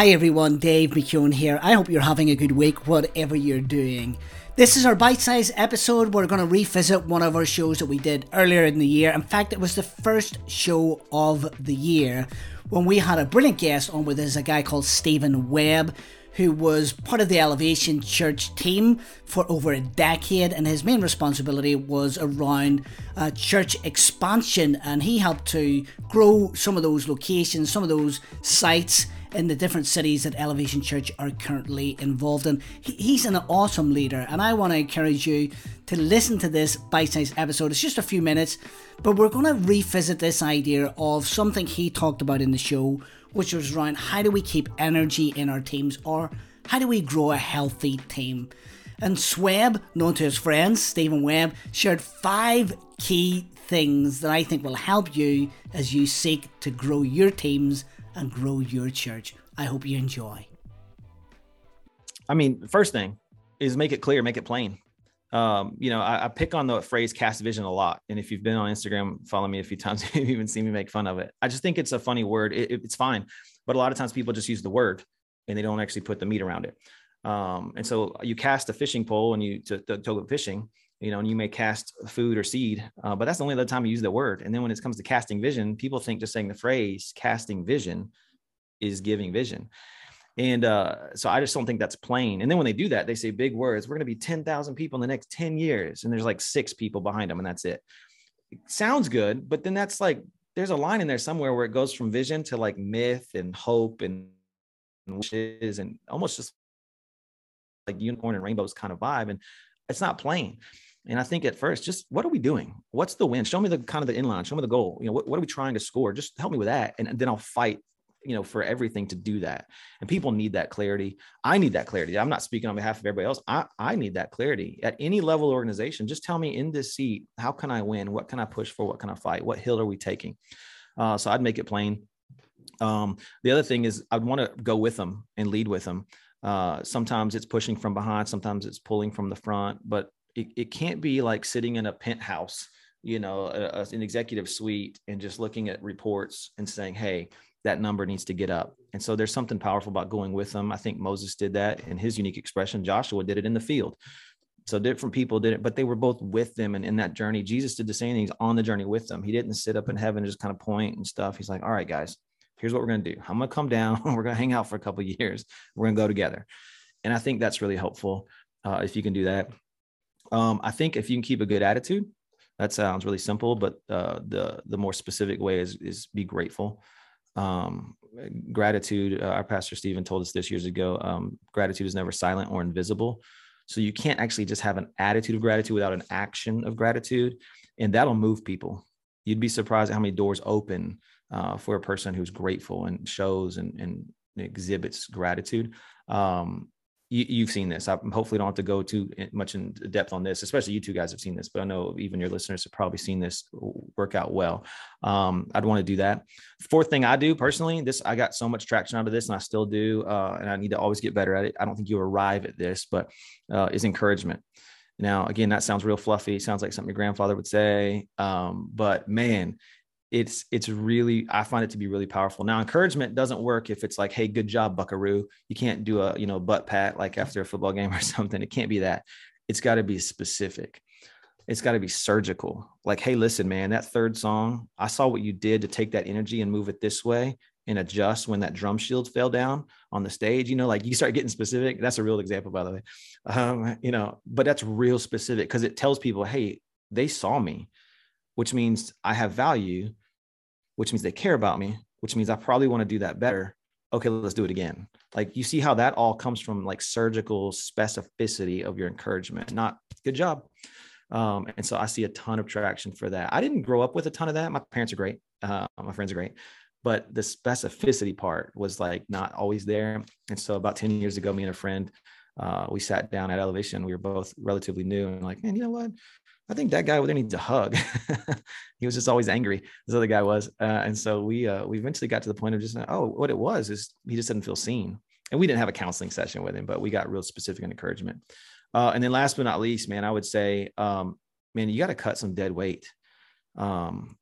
Hi everyone, Dave McKeown here. I hope you're having a good week, whatever you're doing. This is our bite-sized episode. We're going to revisit one of our shows that we did earlier in the year. In fact, it was the first show of the year when we had a brilliant guest on with us, a guy called Stephen Webb, who was part of the Elevation Church team for over a decade, and his main responsibility was around church expansion, and he helped to grow some of those locations, some of those sites in the different cities that Elevation Church are currently involved in. He's an awesome leader, and I want to encourage you to listen to this bite-sized episode. It's just a few minutes, but we're going to revisit this idea of something he talked about in the show, which was around how do we keep energy in our teams, or how do we grow a healthy team? And Sweb, known to his friends, Stephen Webb, shared 5 key things that I think will help you as you seek to grow your teams and grow your church. I hope you enjoy. I mean, the first thing is make it clear, make it plain. I pick on the phrase cast vision a lot. And if you've been on Instagram, follow me a few times, you've even seen me make fun of it. I just think it's a funny word. It's fine. But a lot of times people just use the word and they don't actually put the meat around it. And so you cast a fishing pole and you to go fishing, and you may cast food or seed, but that's the only other time you use the word. And then when it comes to casting vision, people think just saying the phrase casting vision is giving vision. And so I just don't think that's plain. And then when they do that, they say big words. We're going to be 10,000 people in the next 10 years. And there's like 6 people behind them, and that's it. It sounds good, but then that's like, there's a line in there somewhere where it goes from vision to like myth and hope and wishes and almost just like unicorn and rainbows kind of vibe. And it's not plain. And I think at first, just what are we doing? What's the win? Show me the kind of the inline, show me the goal. What are we trying to score? Just help me with that. And then I'll fight for everything to do that. And people need that clarity. I need that clarity. I'm not speaking on behalf of everybody else. I need that clarity at any level of organization. Just tell me in this seat, how can I win? What can I push for? What can I fight? What hill are we taking? So I'd make it plain. The other thing is I'd want to go with them and lead with them. Sometimes it's pushing from behind. Sometimes it's pulling from the front, but it can't be like sitting in a penthouse, an executive suite and just looking at reports and saying, hey, that number needs to get up. And so there's something powerful about going with them. I think Moses did that in his unique expression. Joshua did it in the field. So different people did it, but they were both with them. And in that journey, Jesus did the same thing. He's on the journey with them. He didn't sit up in heaven and just kind of point and stuff. He's like, all right, guys, here's what we're going to do. I'm going to come down. We're going to hang out for a couple of years. We're going to go together. And I think that's really helpful if you can do that. I think if you can keep a good attitude, that sounds really simple, but the more specific way is be grateful. Gratitude, our pastor Stephen told us this years ago, gratitude is never silent or invisible. So you can't actually just have an attitude of gratitude without an action of gratitude, and that'll move people. You'd be surprised at how many doors open for a person who's grateful and shows and exhibits gratitude. You've seen this. I hopefully don't have to go too much in depth on this, especially you two guys have seen this, but I know even your listeners have probably seen this work out well. I'd want to do that. 4th thing I do personally, I got so much traction out of this and I still do, and I need to always get better at it. I don't think you arrive at this, but is encouragement. Now, again, that sounds real fluffy. It sounds like something your grandfather would say, but man, it's really, I find it to be really powerful. Now, encouragement doesn't work if it's like, hey, good job, buckaroo. You can't do a, butt pat, like after a football game or something. It can't be that. It's got to be specific. It's got to be surgical. Like, hey, listen, man, that 3rd song, I saw what you did to take that energy and move it this way and adjust when that drum shield fell down on the stage, like you start getting specific. That's a real example, by the way, but that's real specific because it tells people, hey, they saw me, which means I have value, which means they care about me, which means I probably want to do that better. Okay, let's do it again. Like you see how that all comes from like surgical specificity of your encouragement, not good job. And so I see a ton of traction for that. I didn't grow up with a ton of that. My parents are great. My friends are great, but the specificity part was like not always there. And so about 10 years ago, me and a friend, we sat down at Elevation. We were both relatively new and like, man, you know what? I think that guy over there needs a hug. He was just always angry. This other guy was. And so we eventually got to the point of just, what it was is he just didn't feel seen. And we didn't have a counseling session with him, but we got real specific in encouragement. And then last but not least, man, I would say, you got to cut some dead weight. And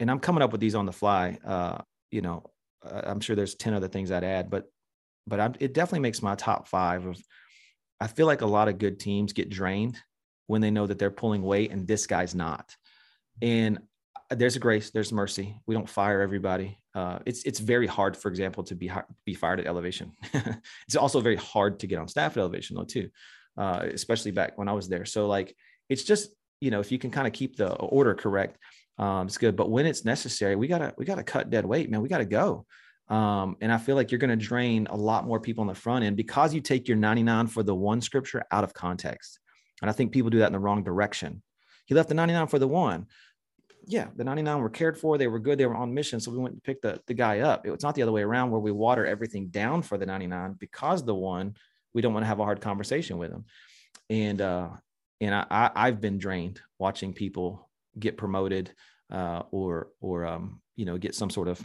I'm coming up with these on the fly. I'm sure there's 10 other things I'd add, but but it definitely makes my top five of, I feel like a lot of good teams get drained when they know that they're pulling weight and this guy's not. And there's a grace, there's mercy. We don't fire everybody. It's very hard, for example, to be fired at Elevation. It's also very hard to get on staff at Elevation though too, especially back when I was there. So like, it's just, you know, if you can kind of keep the order correct, it's good. But when it's necessary, we gotta cut dead weight, man. We gotta go. And I feel like you're going to drain a lot more people on the front end because you take your 99 for the one scripture out of context. And I think people do that in the wrong direction. He left the 99 for the one. Yeah, the 99 were cared for. They were good. They were on mission. So we went and picked the guy up. It's not the other way around where we water everything down for the 99 because the one, we don't want to have a hard conversation with them. And I've been drained watching people get promoted or you know, get some sort of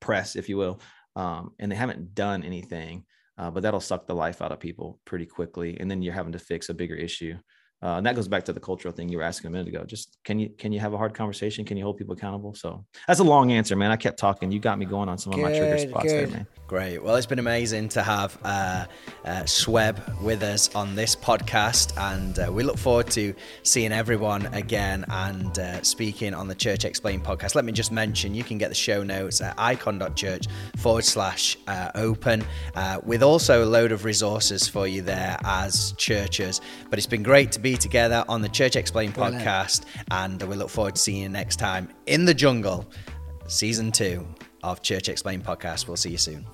press, if you will, and they haven't done anything, but that'll suck the life out of people pretty quickly. And then you're having to fix a bigger issue. And that goes back to the cultural thing you were asking a minute ago. Just can you have a hard conversation? Can you hold people accountable? So that's a long answer, man. I kept talking. You got me going on some of my trigger spots there, man. Great. Well, it's been amazing to have Sweb with us on this podcast, and we look forward to seeing everyone again and speaking on the Church Explained podcast. Let me just mention, you can get the show notes at icon.church/open with also a load of resources for you there as churches. But it's been great to be together on the Church Explained podcast, and we look forward to seeing you next time in the jungle. Season 2 of Church Explained podcast. We'll see you soon.